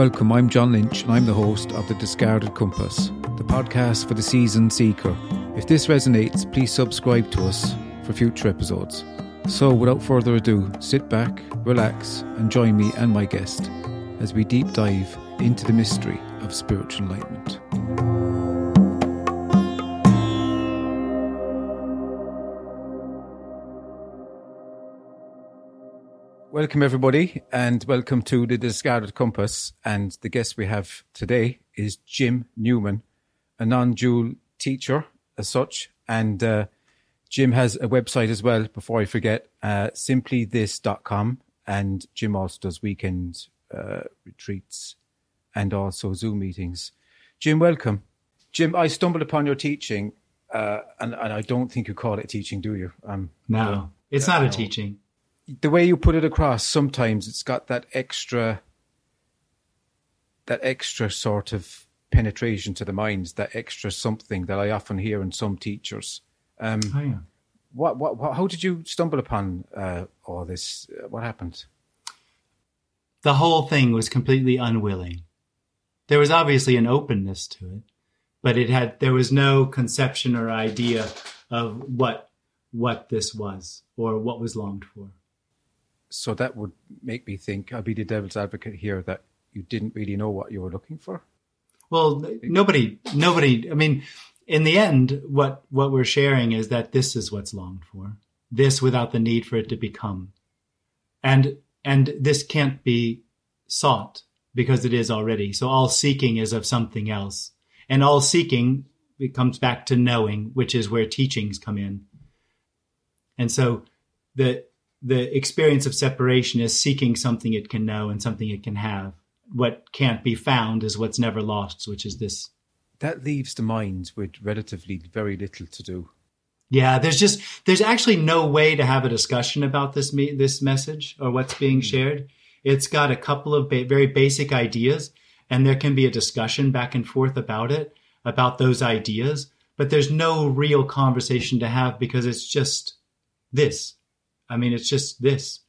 Welcome, I'm John Lynch and I'm the host of The Discarded Compass, the podcast for the seasoned seeker. If this resonates, please subscribe to us for future episodes. So without further ado, sit back, relax and join me and my guest as we deep dive into the mystery of spiritual enlightenment. Welcome everybody and welcome to The Discarded Compass, and the guest we have today is Jim Newman, a non-dual teacher as such, and Jim has a website as well, before I forget, simplythis.com, and Jim also does weekend retreats and also Zoom meetings. Jim, welcome. Jim, I stumbled upon your teaching and I don't think you call it teaching, do you? No, it's not a teaching. The way you put it across, sometimes it's got that extra sort of penetration to the minds, that extra something that I often hear in some teachers. How did you stumble upon all this? What happened? The whole thing was completely unwilling. There was obviously an openness to it, but there was no conception or idea of what this was or what was longed for. So that would make me think, I'll be the devil's advocate here, that you didn't really know what you were looking for. Well, nobody. I mean, in the end, what we're sharing is that this is what's longed for. This without the need for it to become. And this can't be sought because it is already. So all seeking is of something else. And all seeking, it comes back to knowing, which is where teachings come in. And so the experience of separation is seeking something it can know and something it can have. What can't be found is what's never lost, which is this. That leaves the mind with relatively very little to do. Yeah, there's actually no way to have a discussion about this message or what's being shared. It's got a couple of very basic ideas, and there can be a discussion back and forth about it, about those ideas, but there's no real conversation to have because it's just this. I mean, it's just this.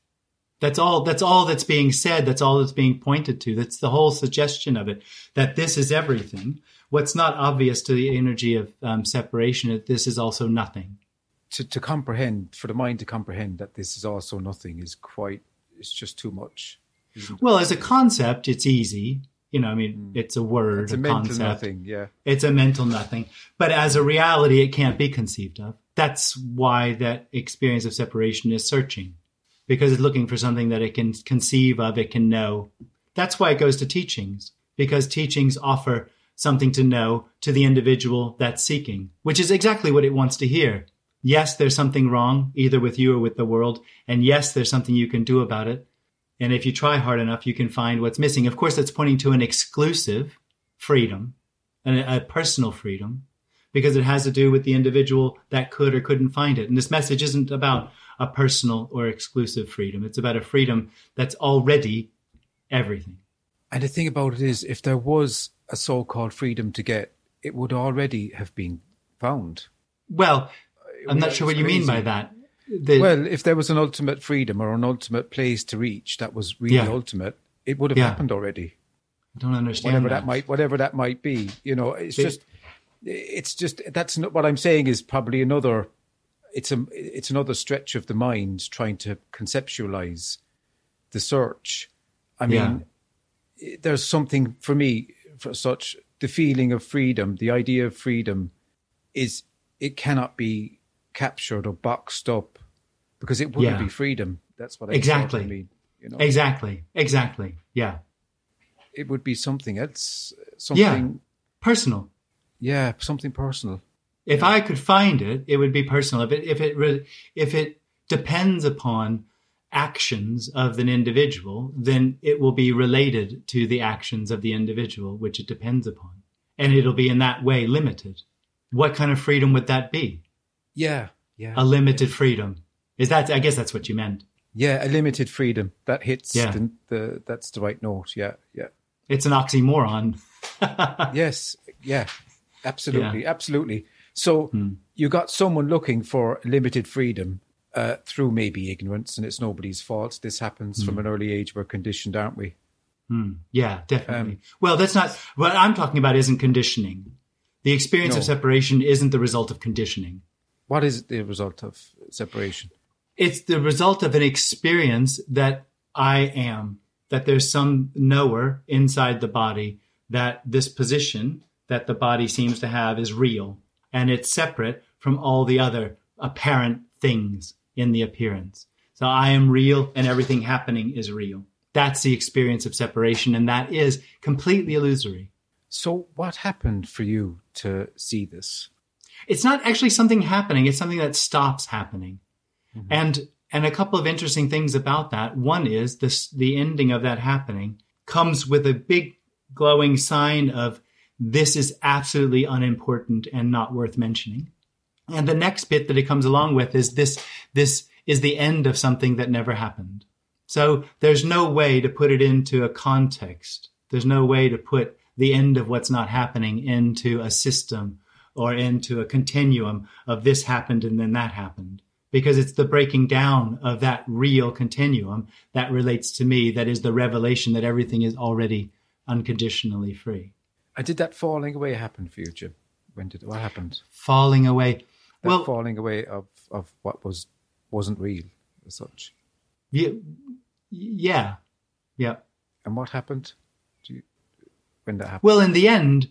That's all that's being said. That's all that's being pointed to. That's the whole suggestion of it, that this is everything. What's not obvious to the energy of separation, this is also nothing. To comprehend, for the mind to comprehend that this is also nothing it's just too much. Well, as a concept, it's easy. You know, I mean, it's a word, it's a mental concept. Nothing, yeah. It's a mental nothing. But as a reality, it can't be conceived of. That's why that experience of separation is searching, because it's looking for something that it can conceive of, it can know. That's why it goes to teachings, because teachings offer something to know to the individual that's seeking, which is exactly what it wants to hear. Yes, there's something wrong, either with you or with the world, and yes, there's something you can do about it. And if you try hard enough, you can find what's missing. Of course, that's pointing to an exclusive freedom, a personal freedom, because it has to do with the individual that could or couldn't find it. And this message isn't about a personal or exclusive freedom. It's about a freedom that's already everything. And the thing about it is, if there was a so-called freedom to get, it would already have been found. Well, I'm not sure what you mean by that. Well, if there was an ultimate freedom or an ultimate place to reach that was really ultimate, it would have happened already. I don't understand whatever that might be. You know, it's just that's not what I'm saying. Is probably another. It's another stretch of the mind trying to conceptualize the search. I mean, there's something for me for such the feeling of freedom. The idea of freedom is it cannot be captured or boxed up because it wouldn't be freedom. That's what I exactly mean. You know? Exactly. Yeah, it would be something else. Personal. Yeah, something personal. If I could find it, it would be personal. If it depends upon actions of an individual, then it will be related to the actions of the individual, which it depends upon. And it'll be in that way limited. What kind of freedom would that be? Yeah. A limited freedom. Is that? I guess that's what you meant. Yeah, a limited freedom. That hits that's the right note. Yeah. It's an oxymoron. Yes, yeah. Absolutely. So you got someone looking for limited freedom through maybe ignorance, and it's nobody's fault. This happens from an early age. We're conditioned, aren't we? Yeah, definitely. Well, that's not what I'm talking about. Isn't conditioning. The experience of separation isn't the result of conditioning. What is the result of separation? It's the result of an experience that I am, that there's some knower inside the body, that this position that the body seems to have is real, and it's separate from all the other apparent things in the appearance. So I am real, and everything happening is real. That's the experience of separation, and that is completely illusory. So what happened for you to see this? It's not actually something happening. It's something that stops happening. Mm-hmm. And a couple of interesting things about that. One is this, the ending of that happening comes with a big glowing sign of this is absolutely unimportant and not worth mentioning. And the next bit that it comes along with is this is the end of something that never happened. So there's no way to put it into a context. There's no way to put the end of what's not happening into a system or into a continuum of this happened and then that happened. Because it's the breaking down of that real continuum that relates to me, that is the revelation that everything is already unconditionally free. And did that falling away happen for you, Jim? What happened? Falling away. Falling away of what wasn't real as such. Yeah. And what happened when that happened? Well, in the end,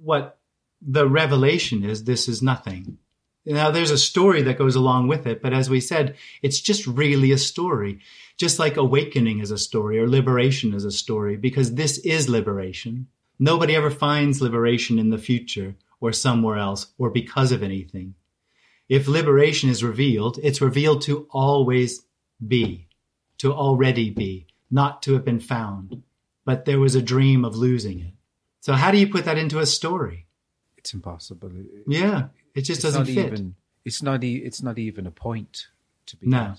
what the revelation is, this is nothing. Now, there's a story that goes along with it, but as we said, it's just really a story, just like awakening is a story or liberation is a story, because this is liberation. Nobody ever finds liberation in the future or somewhere else or because of anything. If liberation is revealed, it's revealed to always be, to already be, not to have been found, but there was a dream of losing it. So how do you put that into a story? It's impossible. Yeah. It just doesn't fit. It's not even a point to be. No.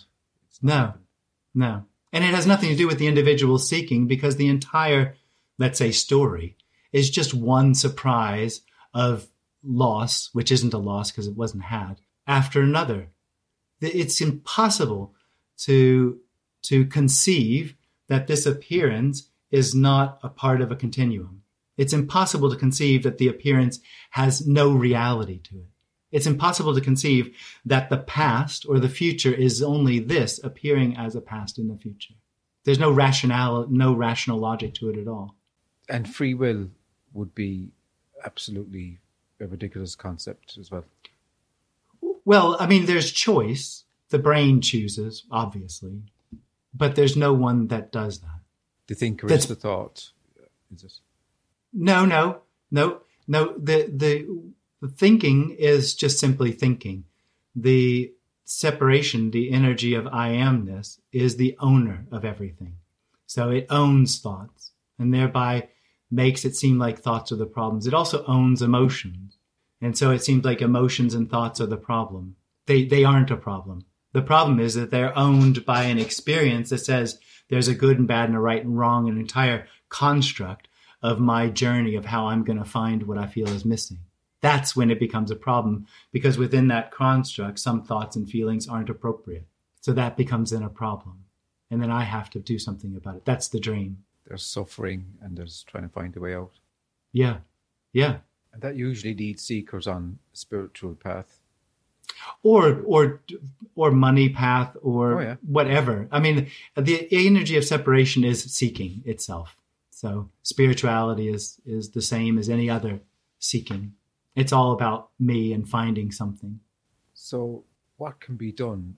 And it has nothing to do with the individual seeking, because the entire, let's say, story is just one surprise of loss, which isn't a loss because it wasn't had, after another. It's impossible to conceive that this appearance is not a part of a continuum. It's impossible to conceive that the appearance has no reality to it. It's impossible to conceive that the past or the future is only this appearing as a past in the future. There's no rational logic to it at all. And free will would be absolutely a ridiculous concept as well. Well, I mean, there's choice. The brain chooses, obviously. But there's no one that does that. The thinker is the thought, is it? No. The thinking is just simply thinking. The separation, the energy of I amness, is the owner of everything. So it owns thoughts and thereby makes it seem like thoughts are the problems. It also owns emotions. And so it seems like emotions and thoughts are the problem. They aren't a problem. The problem is that they're owned by an experience that says there's a good and bad and a right and wrong, an entire construct of my journey of how I'm going to find what I feel is missing. That's when it becomes a problem, because within that construct, some thoughts and feelings aren't appropriate. So that becomes then a problem. And then I have to do something about it. That's the dream. There's suffering and there's trying to find a way out. Yeah. And that usually leads seekers on a spiritual path. Or money path or whatever. I mean, the energy of separation is seeking itself. So spirituality is the same as any other seeking. It's all about me and finding something. So what can be done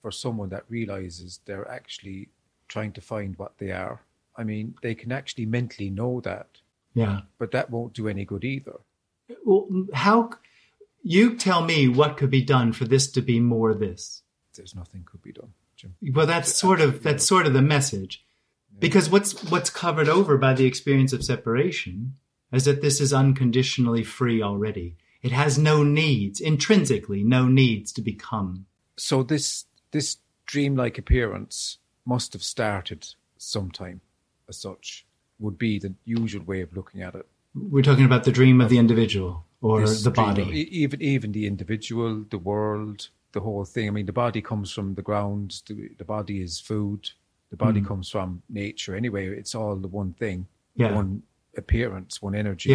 for someone that realizes they're actually trying to find what they are? I mean, they can actually mentally know that. Yeah. But that won't do any good either. Well, you tell me what could be done for this to be more this. There's nothing could be done, Jim. Well, that's sort of the message. Yeah. Because what's covered over by the experience of separation is that this is unconditionally free already. It has no needs, intrinsically no needs to become. So this dreamlike appearance must have started sometime as such, would be the usual way of looking at it. We're talking about the dream of the individual or the body. Even the individual, the world, the whole thing. I mean, the body comes from the ground. The body is food. The body comes from nature anyway. It's all the one thing, one appearance, one energy.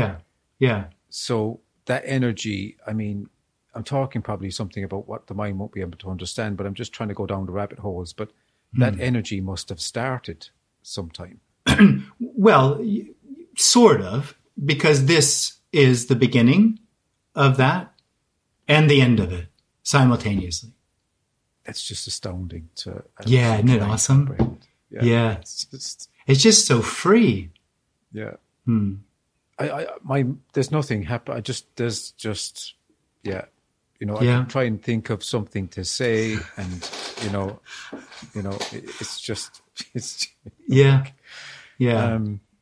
Yeah. So that energy, I mean, I'm talking probably something about what the mind won't be able to understand, but I'm just trying to go down the rabbit holes. But that energy must have started sometime. Well, sort of, because this is the beginning of that and the end of it simultaneously. That's just astounding. Isn't it awesome? Yeah. It's just so free. Yeah. There's nothing happened. I can try and think of something to say, and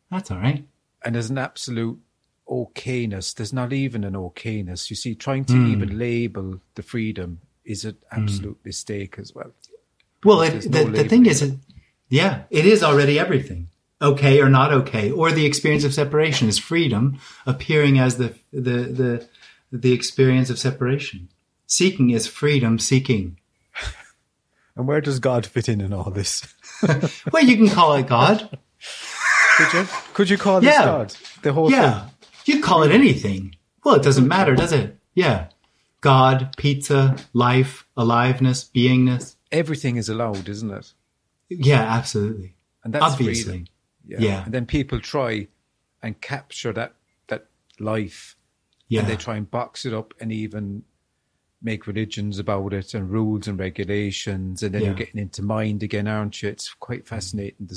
that's all right. And there's an absolute okayness. There's not even an okayness. You see, trying to even label the freedom is an absolute mistake as well. Well, the thing is, it is already everything. Okay or not okay, or the experience of separation is freedom appearing as the experience of separation. Seeking is freedom seeking. And where does God fit in all this? Well, you can call it God. Could you call this God? The whole thing? Yeah, you call it anything. Well, it doesn't matter, does it? Yeah. God, pizza, life, aliveness, beingness. Everything is allowed, isn't it? Yeah, absolutely. And that's obviously freedom. Yeah. And then people try and capture that life. Yeah. And they try and box it up and even make religions about it and rules and regulations. And then you're getting into mind again, aren't you? It's quite fascinating.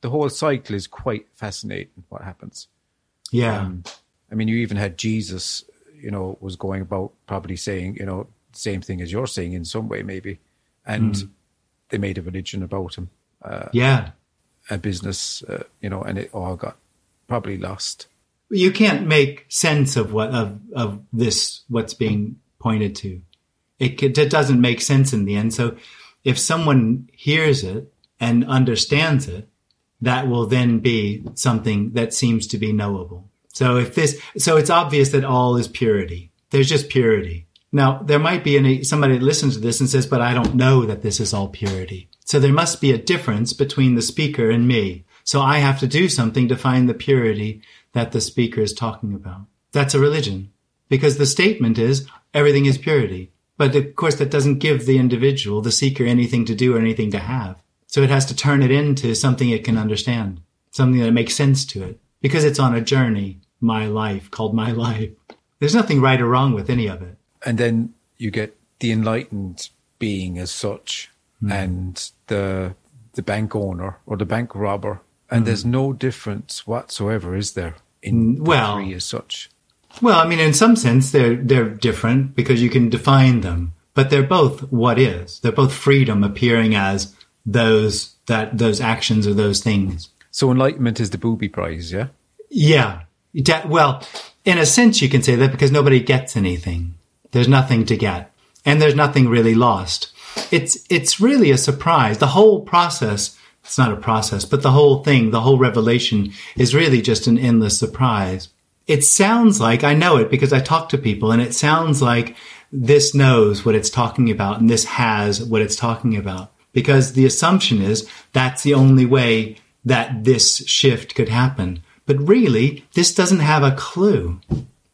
The whole cycle is quite fascinating, what happens. Yeah. You even had Jesus, was going about probably saying, same thing as you're saying in some way maybe. And they made a religion about him. A business, and it all got probably lost. You can't make sense of what's being pointed to. It doesn't make sense in the end. So if someone hears it and understands it, that will then be something that seems to be knowable. So it's obvious that all is purity. There's just purity. Now, there might be somebody that listens to this and says, but I don't know that this is all purity. So there must be a difference between the speaker and me. So I have to do something to find the purity that the speaker is talking about. That's a religion, because the statement is everything is purity. But of course, that doesn't give the individual, the seeker, anything to do or anything to have. So it has to turn it into something it can understand, something that makes sense to it, because it's on a journey, called my life. There's nothing right or wrong with any of it. And then you get the enlightened being as such, and the bank owner or the bank robber, and there's no difference whatsoever, is there? In the three as such. Well, in some sense they're different because you can define them, but they're both what is. They're both freedom appearing as those actions or those things. So enlightenment is the booby prize, yeah? Yeah. Well, in a sense you can say that, because nobody gets anything. There's nothing to get, and there's nothing really lost. It's really a surprise. The whole process, it's not a process, but the whole thing, the whole revelation is really just an endless surprise. It sounds like, I know it because I talk to people, and it sounds like this knows what it's talking about and this has what it's talking about, because the assumption is that's the only way that this shift could happen. But really, this doesn't have a clue.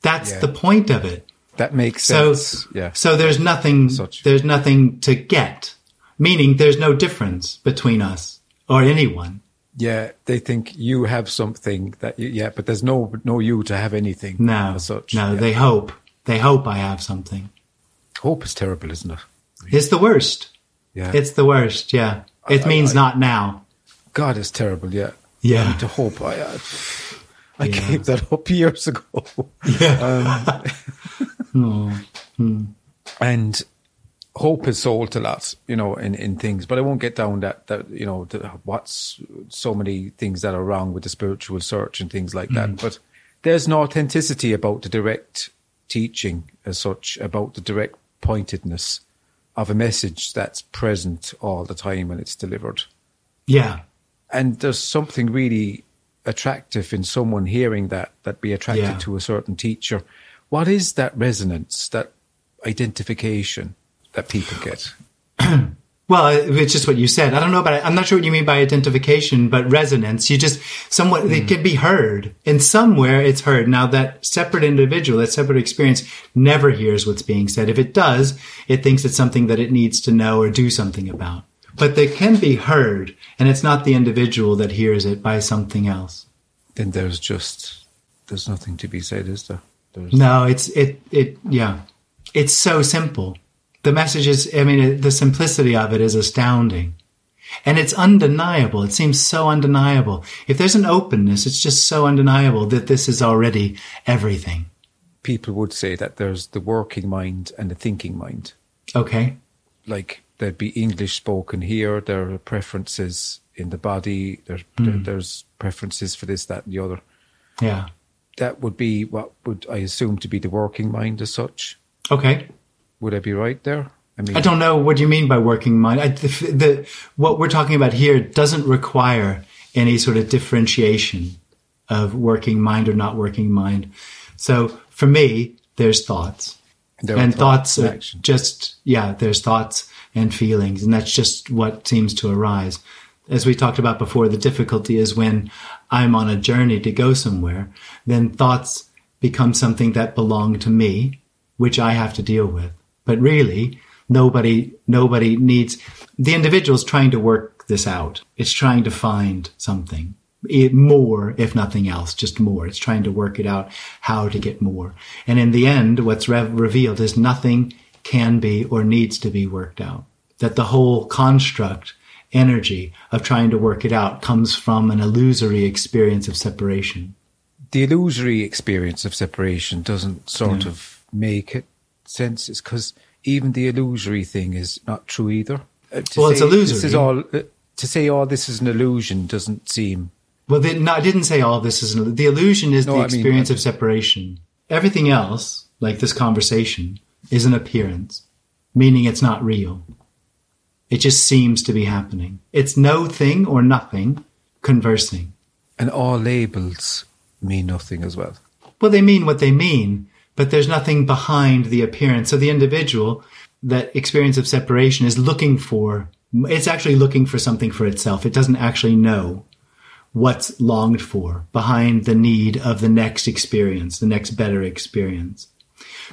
That's the point of it. That makes sense. So there's nothing to get, meaning there's no difference between us or anyone. Yeah, they think you have something but there's no you to have anything. No, as such. No, they hope. They hope I have something. Hope is terrible, isn't it? It's the worst. Yeah. It's the worst, yeah. It means not now. God is terrible, yeah. Yeah. I need to hope. I gave that up years ago. Yeah. And hope is sold a lot, in things. But I won't get down what's so many things that are wrong with the spiritual search and things like that. But there's no authenticity about the direct teaching as such, about the direct pointedness of a message that's present all the time when it's delivered. Yeah. And there's something really attractive in someone hearing that be attracted to a certain teacher. What is that resonance, that identification that people get? Well, it's just what you said. I don't know about it. I'm not sure what you mean by identification, but resonance. You just somewhat, it can be heard, and somewhere it's heard. Now that separate individual, that separate experience never hears what's being said. If it does, it thinks it's something that it needs to know or do something about. But they can be heard, and it's not the individual that hears it by something else. Then there's nothing to be said, is there? No, it's so simple. The message is, the simplicity of it is astounding. And it's undeniable. It seems so undeniable. If there's an openness, it's just so undeniable that this is already everything. People would say that there's the working mind and the thinking mind. Okay. Like there'd be English spoken here. There are preferences in the body. There's preferences for this, that, and the other. Yeah. That would be what would I assume to be the working mind as such. Okay. Would I be right there? I don't know. What do you mean by working mind? What we're talking about here doesn't require any sort of differentiation of working mind or not working mind. So for me, there's thoughts. There's thoughts and feelings. And that's just what seems to arise. As we talked about before, the difficulty is when I'm on a journey to go somewhere, then thoughts become something that belong to me, which I have to deal with. But really, nobody needs... The individual's trying to work this out. It's trying to find something. More, if nothing else, just more. It's trying to work it out, how to get more. And in the end, what's revealed is nothing can be or needs to be worked out. That the whole construct, energy of trying to work it out comes from an illusory experience of separation. The illusory experience of separation doesn't sort of make it sense. It's because even the illusory thing is not true either. It's illusory. To say all this is an illusion doesn't seem... Well, I didn't say all this is an illusion. The illusion is the experience of separation. Everything else, like this conversation, is an appearance, meaning it's not real. It just seems to be happening. It's no thing or nothing conversing. And all labels mean nothing as well. Well, they mean what they mean, but there's nothing behind the appearance. So the individual, that experience of separation, is looking for something for itself. It doesn't actually know what's longed for behind the need of the next experience, the next better experience.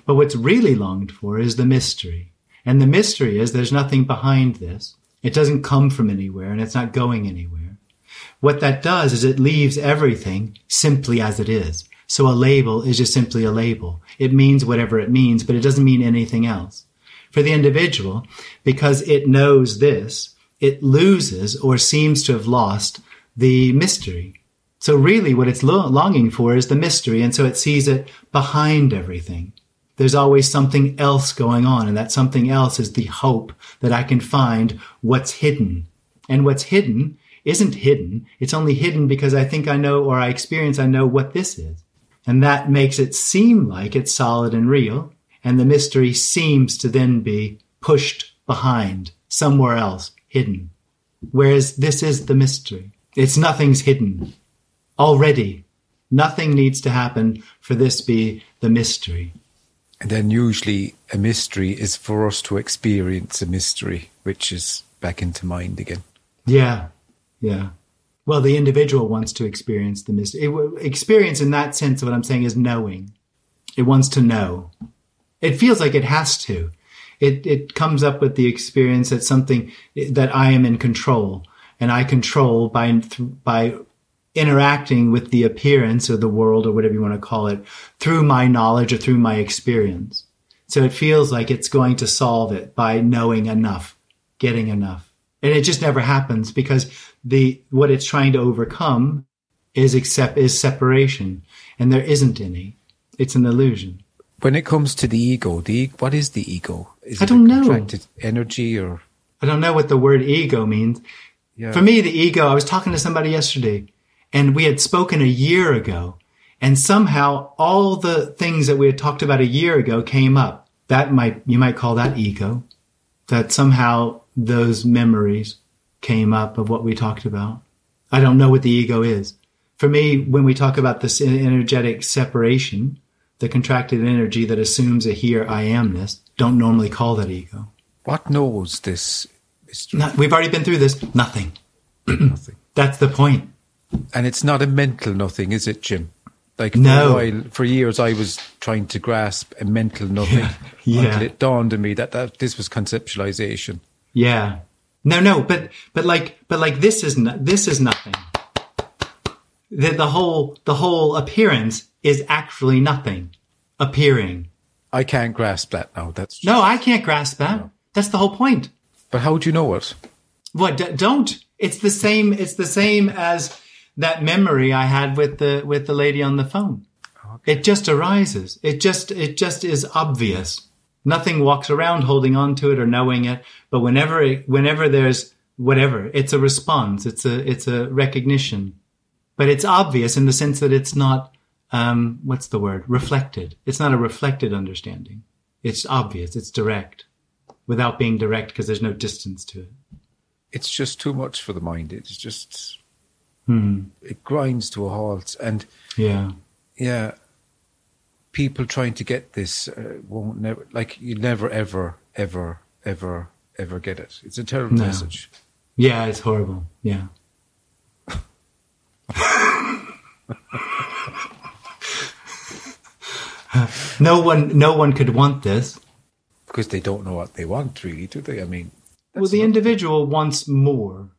But what's really longed for is the mystery. And the mystery is there's nothing behind this. It doesn't come from anywhere, and it's not going anywhere. What that does is it leaves everything simply as it is. So a label is just simply a label. It means whatever it means, but it doesn't mean anything else. For the individual, because it knows this, it loses or seems to have lost the mystery. So really what it's longing for is the mystery, and so it sees it behind everything. There's always something else going on, and that something else is the hope that I can find what's hidden. And what's hidden isn't hidden. It's only hidden because I think I know, or I know what this is. And that makes it seem like it's solid and real. And the mystery seems to then be pushed behind, somewhere else, hidden. Whereas this is the mystery. It's nothing's hidden already. Nothing needs to happen for this to be the mystery. And then usually a mystery is for us to experience a mystery, which is back into mind again. Yeah. Well, the individual wants to experience the mystery. Experience in that sense of what I'm saying is knowing. It wants to know. It feels like it has to. It comes up with the experience that something that I am in control, and I control by interacting with the appearance or the world or whatever you want to call it through my knowledge or through my experience. So it feels like it's going to solve it by knowing enough, getting enough. And it just never happens because what it's trying to overcome is separation, and there isn't any. It's an illusion. When it comes to the ego, what is the ego? Is it contracted energy, or I don't know what the word ego means. Yeah. For me, the ego. I was talking to somebody yesterday, and we had spoken a year ago, and somehow all the things that we had talked about a year ago came up. You might call that ego. That somehow those memories came up of what we talked about. I don't know what the ego is. For me, when we talk about this energetic separation, the contracted energy that assumes a here I amness, don't normally call that ego. What knows this We've already been through this. Nothing. Nothing. That's the point. And it's not a mental nothing, is it, Jim? Like, no. For years, I was trying to grasp a mental nothing until it dawned on me that this was conceptualization. Yeah. No, but this is nothing. The whole appearance is actually nothing appearing. I can't grasp that now. No, I can't grasp that. No. That's the whole point. But how do you know it? What? Don't. It's the same. It's the same as that memory I had with the lady on the phone. Okay. It just arises. It just is obvious. Nothing walks around holding on to it or knowing it. But whenever there's whatever, it's a response. It's a recognition. But it's obvious in the sense that it's not, reflected. It's not a reflected understanding. It's obvious. It's direct without being direct because there's no distance to it. It's just too much for the mind. It's just, it grinds to a halt. And yeah, people trying to get this won't never, like you never, ever, ever, ever, ever get it. It's a terrible message. Yeah, it's horrible. Yeah. No one could want this because they don't know what they want, really, do they? I mean, the individual wants more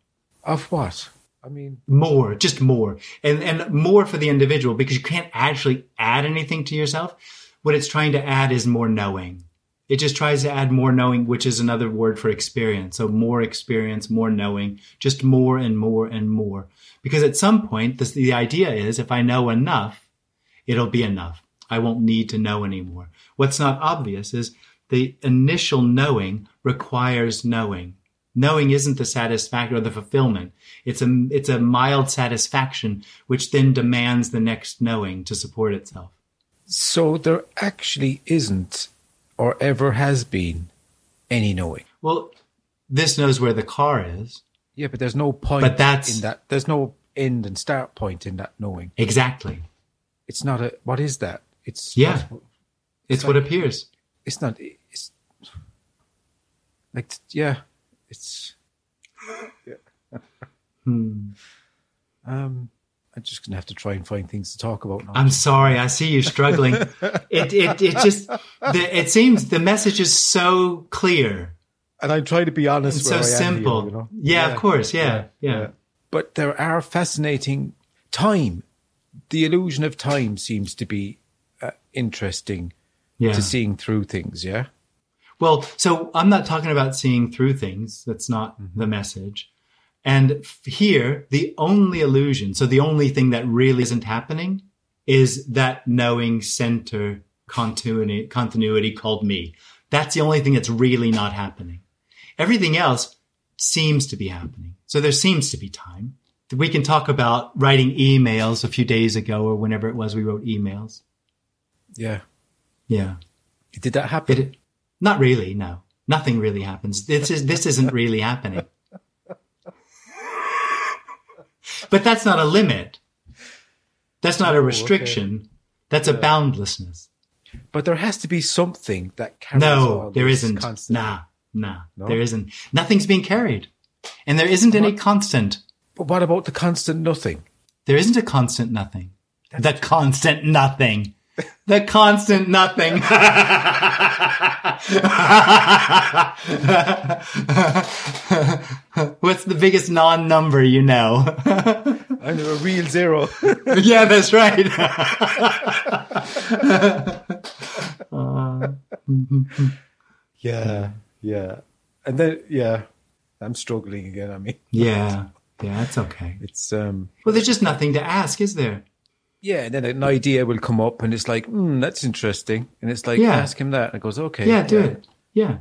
of what? I mean, more, just more, and more for the individual because you can't actually add anything to yourself. What it's trying to add is more knowing. It just tries to add more knowing, which is another word for experience. So more experience, more knowing, just more and more and more. Because at some point, the idea is if I know enough, it'll be enough. I won't need to know anymore. What's not obvious is the initial knowing requires knowing. Knowing isn't the satisfaction or the fulfillment. It's a mild satisfaction, which then demands the next knowing to support itself. So there actually isn't, or ever has been, any knowing. Well, this knows where the car is. Yeah, but there's no point in that. There's no end and start point in that knowing. Exactly. It's not a... What is that? It's... Yeah. It's like, what appears. It's not... It's... Like, yeah. It's... Yeah. I'm just going to have to try and find things to talk about now. I'm sorry. I see you struggling. It seems the message is so clear. And I try to be honest. It's so simple. Here, you know? Yeah, of course. Yeah. But there are fascinating time. The illusion of time seems to be interesting to seeing through things. Yeah. Well, so I'm not talking about seeing through things. That's not the message. And here, the only illusion, so the only thing that really isn't happening is that knowing center continuity called me. That's the only thing that's really not happening. Everything else seems to be happening. So there seems to be time. We can talk about writing emails a few days ago or whenever it was we wrote emails. Yeah. Yeah. Did that happen? Not really, no. Nothing really happens. This isn't really happening. But that's not a limit. That's not a restriction. Okay. That's a boundlessness. But there has to be something that carries on. There isn't. Constantly. No, there isn't. Nothing's being carried. And there isn't any constant. But what about the constant nothing? There isn't a constant nothing. The constant nothing. The constant nothing. What's the biggest non-number you know? I know a real zero. Yeah, that's right. Yeah. And then, I'm struggling again. I mean, yeah, that's okay. It's well, there's just nothing to ask, is there? Yeah, and then an idea will come up and it's like, that's interesting. And it's like, ask him that. And it goes, okay. Yeah, do it. Yeah.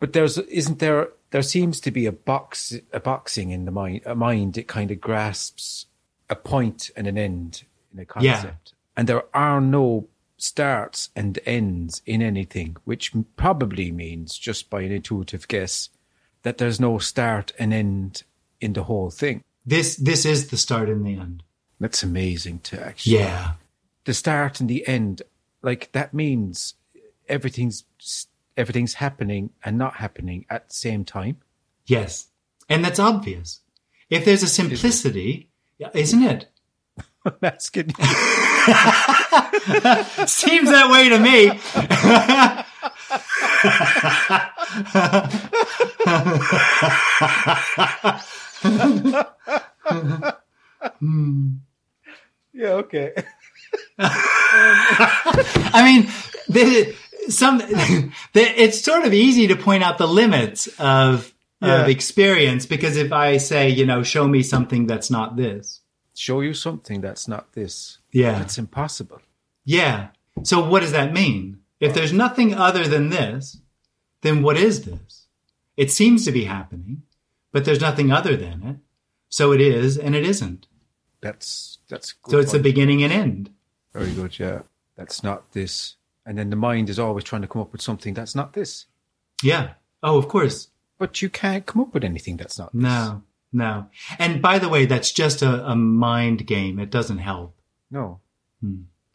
But there seems to be a boxing in the mind. A mind, it kind of grasps a point and an end in a concept. Yeah. And there are no starts and ends in anything, which probably means, just by an intuitive guess, that there's no start and end in the whole thing. This is the start and the end. That's amazing to actually. Yeah. The start and the end, like that means everything's happening and not happening at the same time. Yes. And that's obvious. If there's a simplicity, isn't it? That's good. Seems that way to me. Yeah, okay. I mean, it's sort of easy to point out the limits of experience, because if I say, show me something that's not this. Show you something that's not this. Yeah. It's impossible. Yeah. So what does that mean? If there's nothing other than this, then what is this? It seems to be happening, but there's nothing other than it. So it is and it isn't. That's good. So it's the beginning and end. Very good, yeah. That's not this. And then the mind is always trying to come up with something that's not this. Yeah. Oh, of course. But you can't come up with anything that's not this. No. And by the way, that's just a mind game. It doesn't help. No.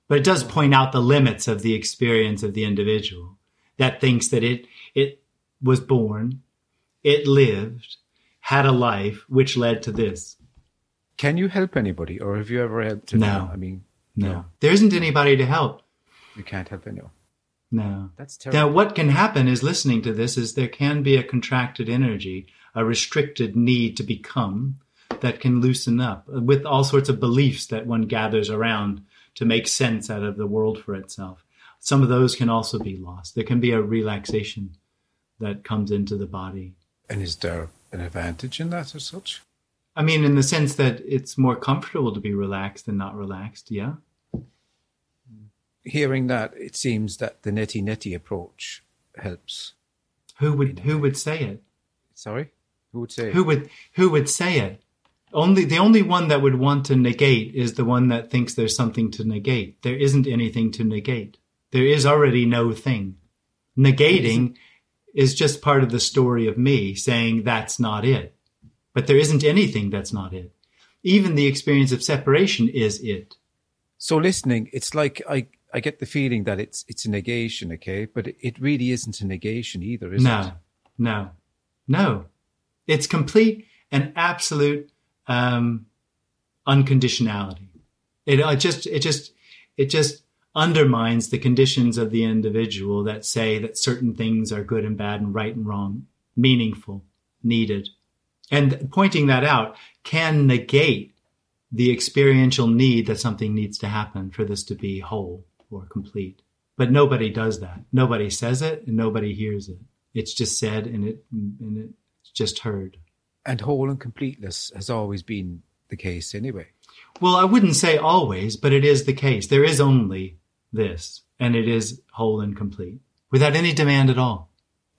But it does point out the limits of the experience of the individual that thinks that it was born, it lived, had a life, which led to this. Can you help anybody, or have you ever helped? No. I mean, no. There isn't anybody to help. You can't help anyone. No. That's terrible. Now, what can happen is, listening to this, is there can be a contracted energy, a restricted need to become that can loosen up with all sorts of beliefs that one gathers around to make sense out of the world for itself. Some of those can also be lost. There can be a relaxation that comes into the body. And is there an advantage in that as such? I mean, in the sense that it's more comfortable to be relaxed than not relaxed, yeah? Hearing that, it seems that the neti-neti approach helps. Who would say it? Sorry? Who would say it? Who would say it? The only one that would want to negate is the one that thinks there's something to negate. There isn't anything to negate. There is already no thing. Negating is just part of the story of me saying that's not it. But there isn't anything that's not it. Even the experience of separation is it. So listening, it's like I get the feeling that it's a negation, okay? But it really isn't a negation either, is it? No. It's complete and absolute unconditionality. It just undermines the conditions of the individual that say that certain things are good and bad and right and wrong, meaningful, needed. And pointing that out can negate the experiential need that something needs to happen for this to be whole or complete. But nobody does that. Nobody says it and nobody hears it. It's just said and it's just heard. And whole and completeness has always been the case anyway. Well, I wouldn't say always, but it is the case. There is only this, and it is whole and complete without any demand at all.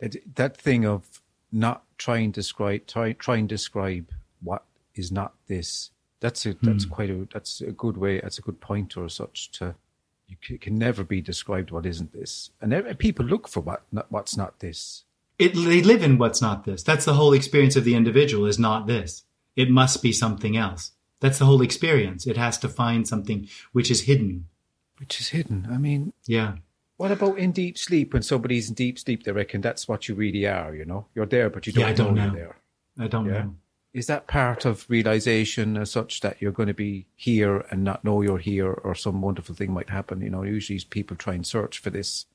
That thing of not try and describe what is not this. That's a good pointer or such to. It can never be described what isn't this. And people look for what's not this. They live in what's not this. That's the whole experience of the individual, is not this. It must be something else. That's the whole experience. It has to find something which is hidden. I mean... Yeah. What about in deep sleep? When somebody's in deep sleep, they reckon that's what you really are, You're there, but you don't know you're there. I don't know. Is that part of realization as such, that you're going to be here and not know you're here, or some wonderful thing might happen? Usually people try and search for this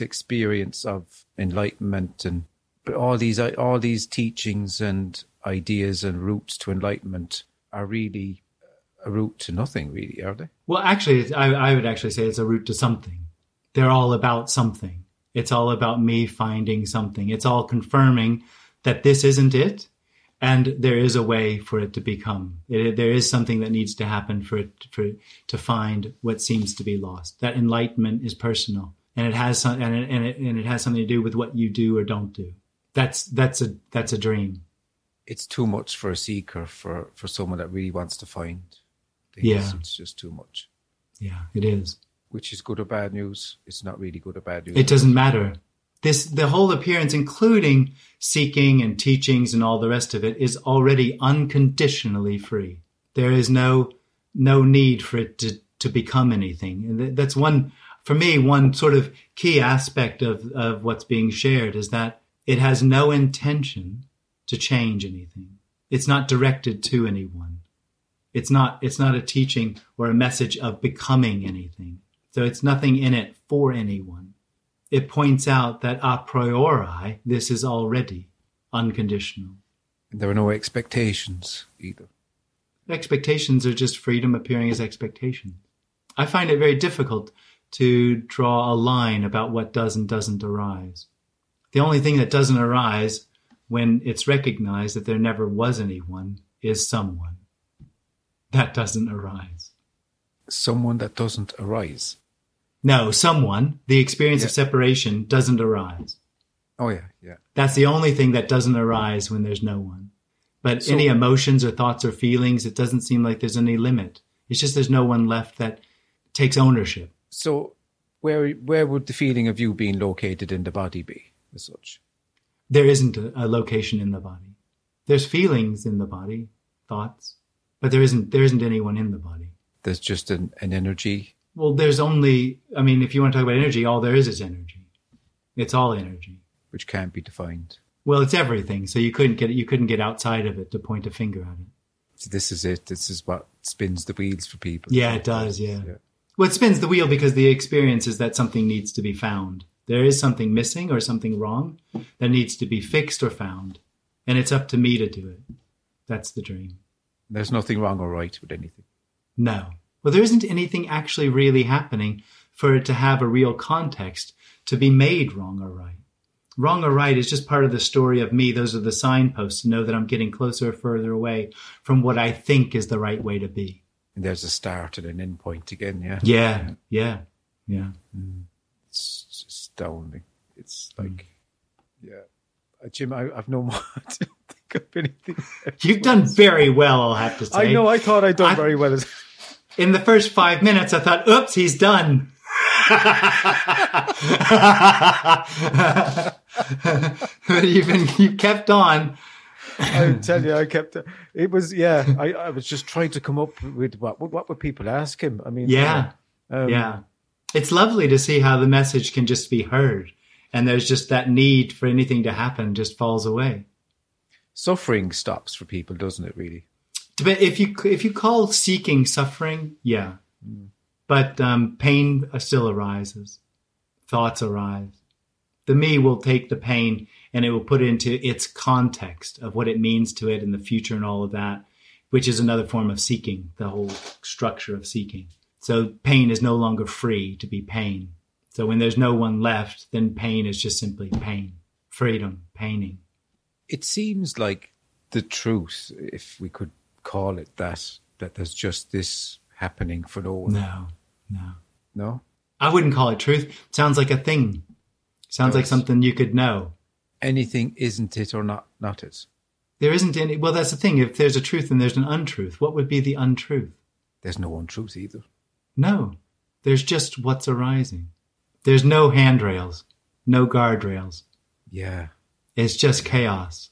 experience of enlightenment, and but all these teachings and ideas and routes to enlightenment are really a route to nothing, really, are they? Well, actually, I would actually say it's a route to something. They're all about something. It's all about me finding something. It's all confirming that this isn't it. And there is a way for it to become. There is something that needs to happen for it to find what seems to be lost. That enlightenment is personal, and it has something to do with what you do or don't do. That's a dream. It's too much for a seeker, for someone that really wants to find things. Yeah, it's just too much. Yeah, it is. Which is good or bad news? It's not really good or bad news. It doesn't matter. The whole appearance, including seeking and teachings and all the rest of it, is already unconditionally free. There is no need for it to become anything. And that's one sort of key aspect of what's being shared, is that it has no intention to change anything. It's not directed to anyone. It's not a teaching or a message of becoming anything. So it's nothing in it for anyone. It points out that a priori, this is already unconditional. There are no expectations either. Expectations are just freedom appearing as expectations. I find it very difficult to draw a line about what does and doesn't arise. The only thing that doesn't arise when it's recognized that there never was anyone is someone. That doesn't arise. Someone that doesn't arise? No, someone. The experience of separation doesn't arise. Oh, yeah, yeah. That's the only thing that doesn't arise when there's no one. But so, any emotions or thoughts or feelings, it doesn't seem like there's any limit. It's just there's no one left that takes ownership. So where would the feeling of you being located in the body be as such? There isn't a location in the body. There's feelings in the body, thoughts, but there isn't anyone in the body. There's just an energy? Well, there's only, I mean, if you want to talk about energy, all there is energy. It's all energy. Which can't be defined. Well, it's everything, so you couldn't get outside of it to point a finger at it. So this is it. This is what spins the wheels for people. Yeah, it does, yeah. Well, it spins the wheel because the experience is that something needs to be found. There is something missing or something wrong that needs to be fixed or found, and it's up to me to do it. That's the dream. There's nothing wrong or right with anything. No. Well, there isn't anything actually really happening for it to have a real context to be made wrong or right. Wrong or right is just part of the story of me. Those are the signposts to know that I'm getting closer or further away from what I think is the right way to be. And there's a start and an end point again, yeah? Yeah. Mm. It's astounding. It's like, Jim, I've no more to think of anything. You've done very well, I'll have to say. I know, I thought I'd done very well. In the first 5 minutes, I thought, oops, he's done. But you kept on. I tell you, I kept it. Was I was just trying to come up with what would people ask him. I mean, it's lovely to see how the message can just be heard, and there's just that need for anything to happen just falls away. Suffering stops for people, doesn't it? Really, but if you call seeking suffering, yeah. Mm. But pain still arises. Thoughts arise. The me will take the pain and it will put it into its context of what it means to it in the future and all of that, which is another form of seeking, the whole structure of seeking. So pain is no longer free to be pain. So when there's no one left, then pain is just simply pain, freedom, paining. It seems like the truth, if we could call it that there's just this happening for no one. No. I wouldn't call it truth. It sounds like a thing. Sounds like something you could know. Anything isn't it or not it. There isn't any. Well, that's the thing. If there's a truth and there's an untruth, what would be the untruth? There's no untruth either. No. There's just what's arising. There's no handrails, no guardrails. Yeah. It's just chaos.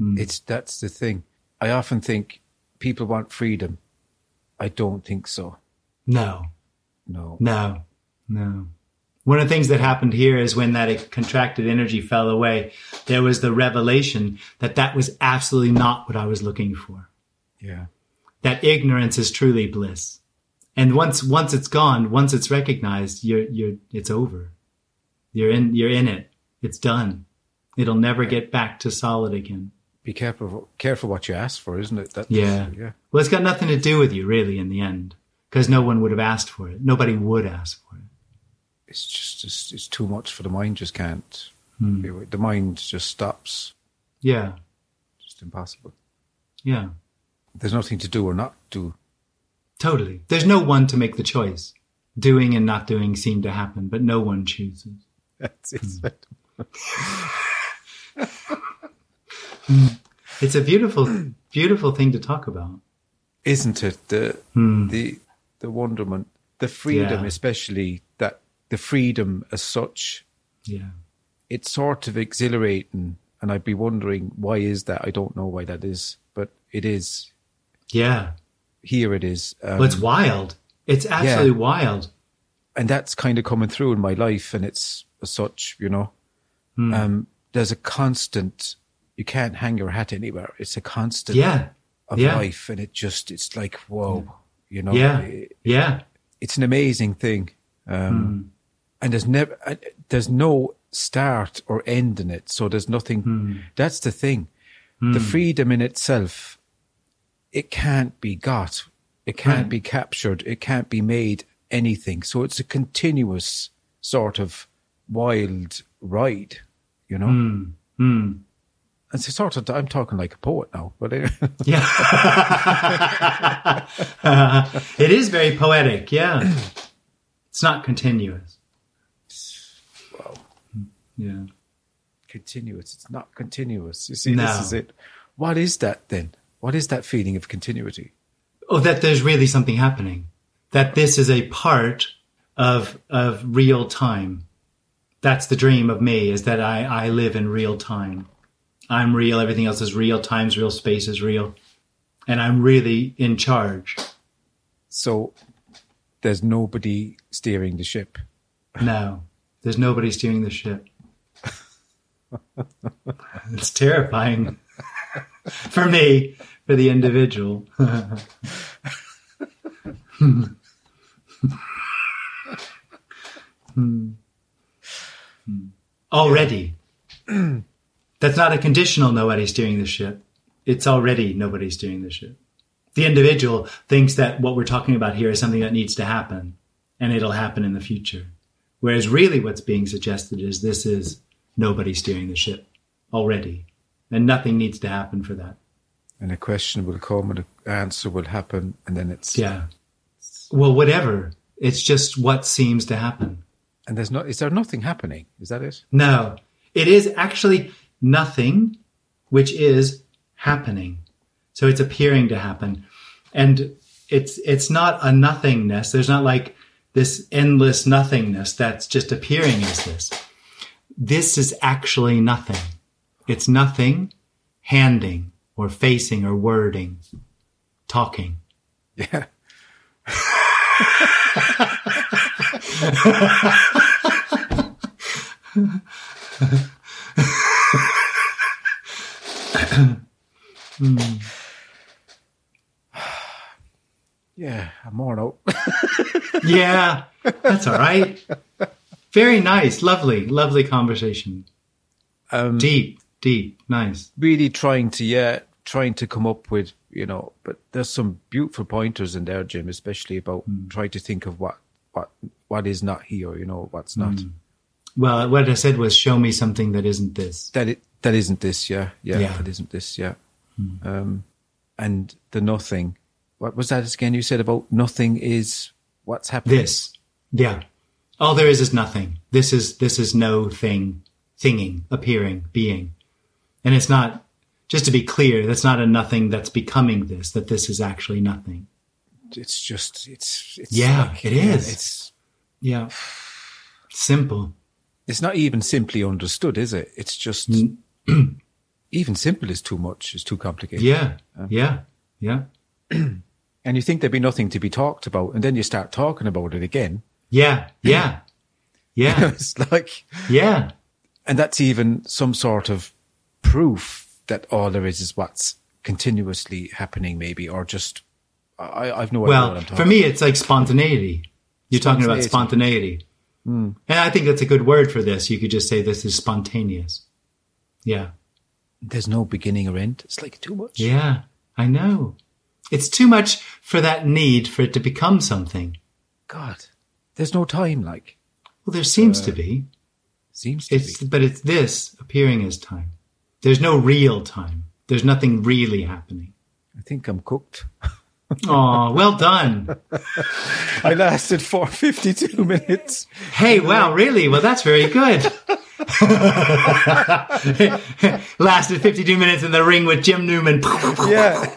Mm. That's the thing. I often think people want freedom. I don't think so. No. One of the things that happened here is when that contracted energy fell away, there was the revelation that was absolutely not what I was looking for. Yeah. That ignorance is truly bliss. And once it's gone, once it's recognized, it's over. You're in it. It's done. It'll never get back to solid again. Be careful what you ask for, isn't it? Yeah. Well, it's got nothing to do with you really in the end, because no one would have asked for it. Nobody would ask for it. It's just it's too much for the mind. Just can't. Mm. The mind just stops. Yeah. Just impossible. Yeah. There's nothing to do or not do. Totally. There's no one to make the choice. Doing and not doing seem to happen, but no one chooses. That's it. Mm. It's a beautiful, beautiful thing to talk about. Isn't it? The wonderment, the freedom, especially that the freedom as such. Yeah. It's sort of exhilarating, and I'd be wondering, why is that? I don't know why that is, but it is. Yeah. Here it is. Well, it's wild. It's absolutely wild. And that's kind of coming through in my life, and it's as such, you know. Mm. There's a constant you can't hang your hat anywhere. It's a constant of life, and it's like, whoa, you know. Yeah, it's an amazing thing. And there's no start or end in it, so there's nothing. That's the thing. The freedom in itself, it can't be got, it can't be captured, it can't be made anything. So it's a continuous sort of wild ride, you know. And so sort of, I'm talking like a poet now, but it is very poetic. Yeah, it's not continuous. Well, yeah, continuous. It's not continuous. You see, this is it. What is that then? What is that feeling of continuity? Oh, that there's really something happening. That this is a part of real time. That's the dream of me, is that I live in real time. I'm real. Everything else is real. Time's real. Space is real. And I'm really in charge. So there's nobody steering the ship. No, there's nobody steering the ship. It's terrifying for me, for the individual. Already. That's not a conditional nobody steering the ship. It's already nobody steering the ship. The individual thinks that what we're talking about here is something that needs to happen, and it'll happen in the future. Whereas really what's being suggested is this is nobody steering the ship already, and nothing needs to happen for that. And a question will come and an answer will happen, and then it's... Yeah. Well, whatever. It's just what seems to happen. And there's not. Is there nothing happening? Is that it? No. It is actually... nothing, which is happening. So it's appearing to happen. And it's not a nothingness. There's not like this endless nothingness that's just appearing as this. This is actually nothing. It's nothing handing or facing or wording, talking. Yeah. Yeah, I'm more out. Yeah, that's all right. Very nice, lovely conversation. Deep, nice. Really trying to come up with, you know, but there's some beautiful pointers in there, Jim, especially about trying to think of what is not here, you know, what's not. Well, what I said was, show me something that isn't this. That isn't this, That isn't this, and the nothing. What was that again you said about nothing is what's happening? This. Yeah. All there is nothing. This is no thing, thinging, appearing, being. And it's not, just to be clear, that's not a nothing that's becoming this, that this is actually nothing. It's just, it's yeah, like, it is. It's, yeah. Simple. It's not even simply understood, is it? It's just even simple is too much. It's too complicated. Yeah. And you think there'd be nothing to be talked about, and then you start talking about it again. Yeah. It's like and that's even some sort of proof that all there is what's continuously happening, maybe, or just I've no idea. Well, what I'm talking for me, it's like spontaneity. You're talking about spontaneity. And I think that's a good word for this. You could just say this is spontaneous. Yeah. There's no beginning or end. It's like too much. Yeah, I know. It's too much for that need for it to become something. God, there's no time, like. Well, there seems to be. But it's this appearing as time. There's no real time. There's nothing really happening. I think I'm cooked. Oh, well done. I lasted for 52 minutes. Hey, wow, really? Well, that's very good. Lasted 52 minutes in the ring with Jim Newman. Yeah.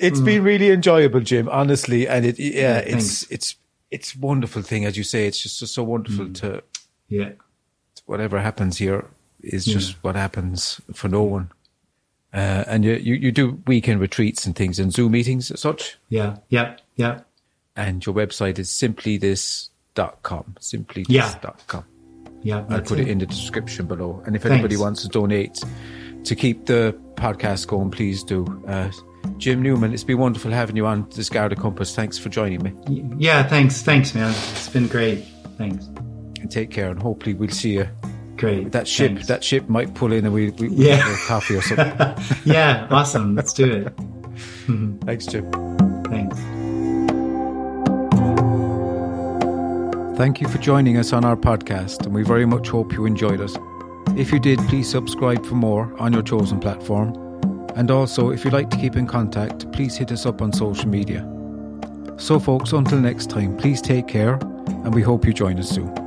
It's been really enjoyable, Jim, honestly. And it's wonderful thing, as you say. It's just so wonderful to whatever happens here. Is just what happens for no one. And you do weekend retreats and things and Zoom meetings and such. Yeah. And your website is simplythis.com. Yeah, I'll put it in the description below. And if anybody wants to donate to keep the podcast going, please do. Jim Newman, it's been wonderful having you on Discarded Compass. Thanks for joining me. Yeah, thanks, man. It's been great. Thanks. And take care, and hopefully we'll see you. Great. That ship might pull in, and we'll have a coffee or something. Yeah, awesome. Let's do it. Mm-hmm. Thanks, Jim. Thanks. Thank you for joining us on our podcast, and we very much hope you enjoyed us. If you did, please subscribe for more on your chosen platform. And also, if you'd like to keep in contact, please hit us up on social media. So folks, until next time, please take care, and we hope you join us soon.